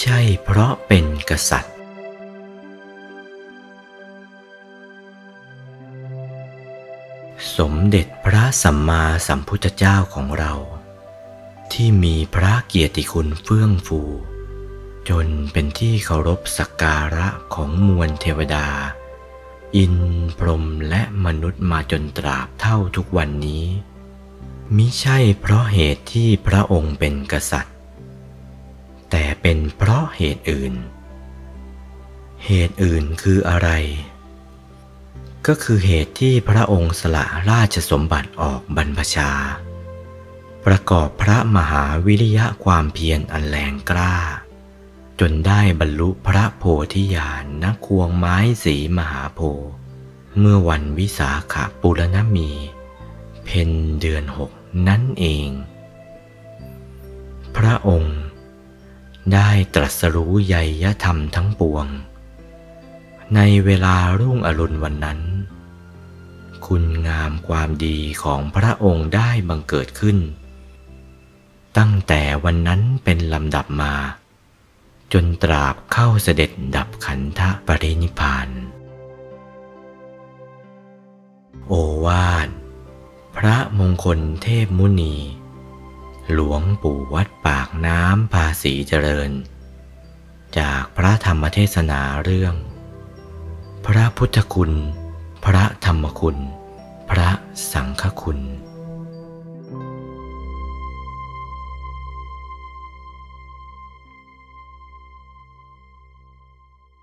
ใช่เพราะเป็นกษัตริย์สมเด็จพระสัมมาสัมพุทธเจ้าของเราที่มีพระเกียรติคุณเฟื่องฟูจนเป็นที่เคารพสักการะของมวลเทวดาอินทร์พรหมและมนุษย์มาจนตราบเท่าทุกวันนี้มิใช่เพราะเหตุที่พระองค์เป็นกษัตริย์แต่เป็นเพราะเหตุอื่นเหตุอื่นคืออะไรก็คือเหตุที่พระองค์สละราชสมบัติออกบรรพชาประกอบพระมหาวิริยะความเพียรอันแรงกล้าจนได้บรรลุพระโพธิญาณ ณ ควงไม้สีมหาโพธิ์เมื่อวันวิสาขปูรณมีเพ็ญเดือน6นั่นเองพระองค์ได้ตรัสรู้ไวยธรรมทั้งปวงในเวลารุ่งอรุณวันนั้นคุณงามความดีของพระองค์ได้บังเกิดขึ้นตั้งแต่วันนั้นเป็นลำดับมาจนตราบเข้าเสด็จดับขันธปรินิพพานโอวาทพระมงคลเทพมุนีหลวงปู่วัดปากน้ำภาษีเจริญจากพระธรรมเทศนาเรื่องพระพุทธคุณพระธรรมคุณพระสังฆคุณ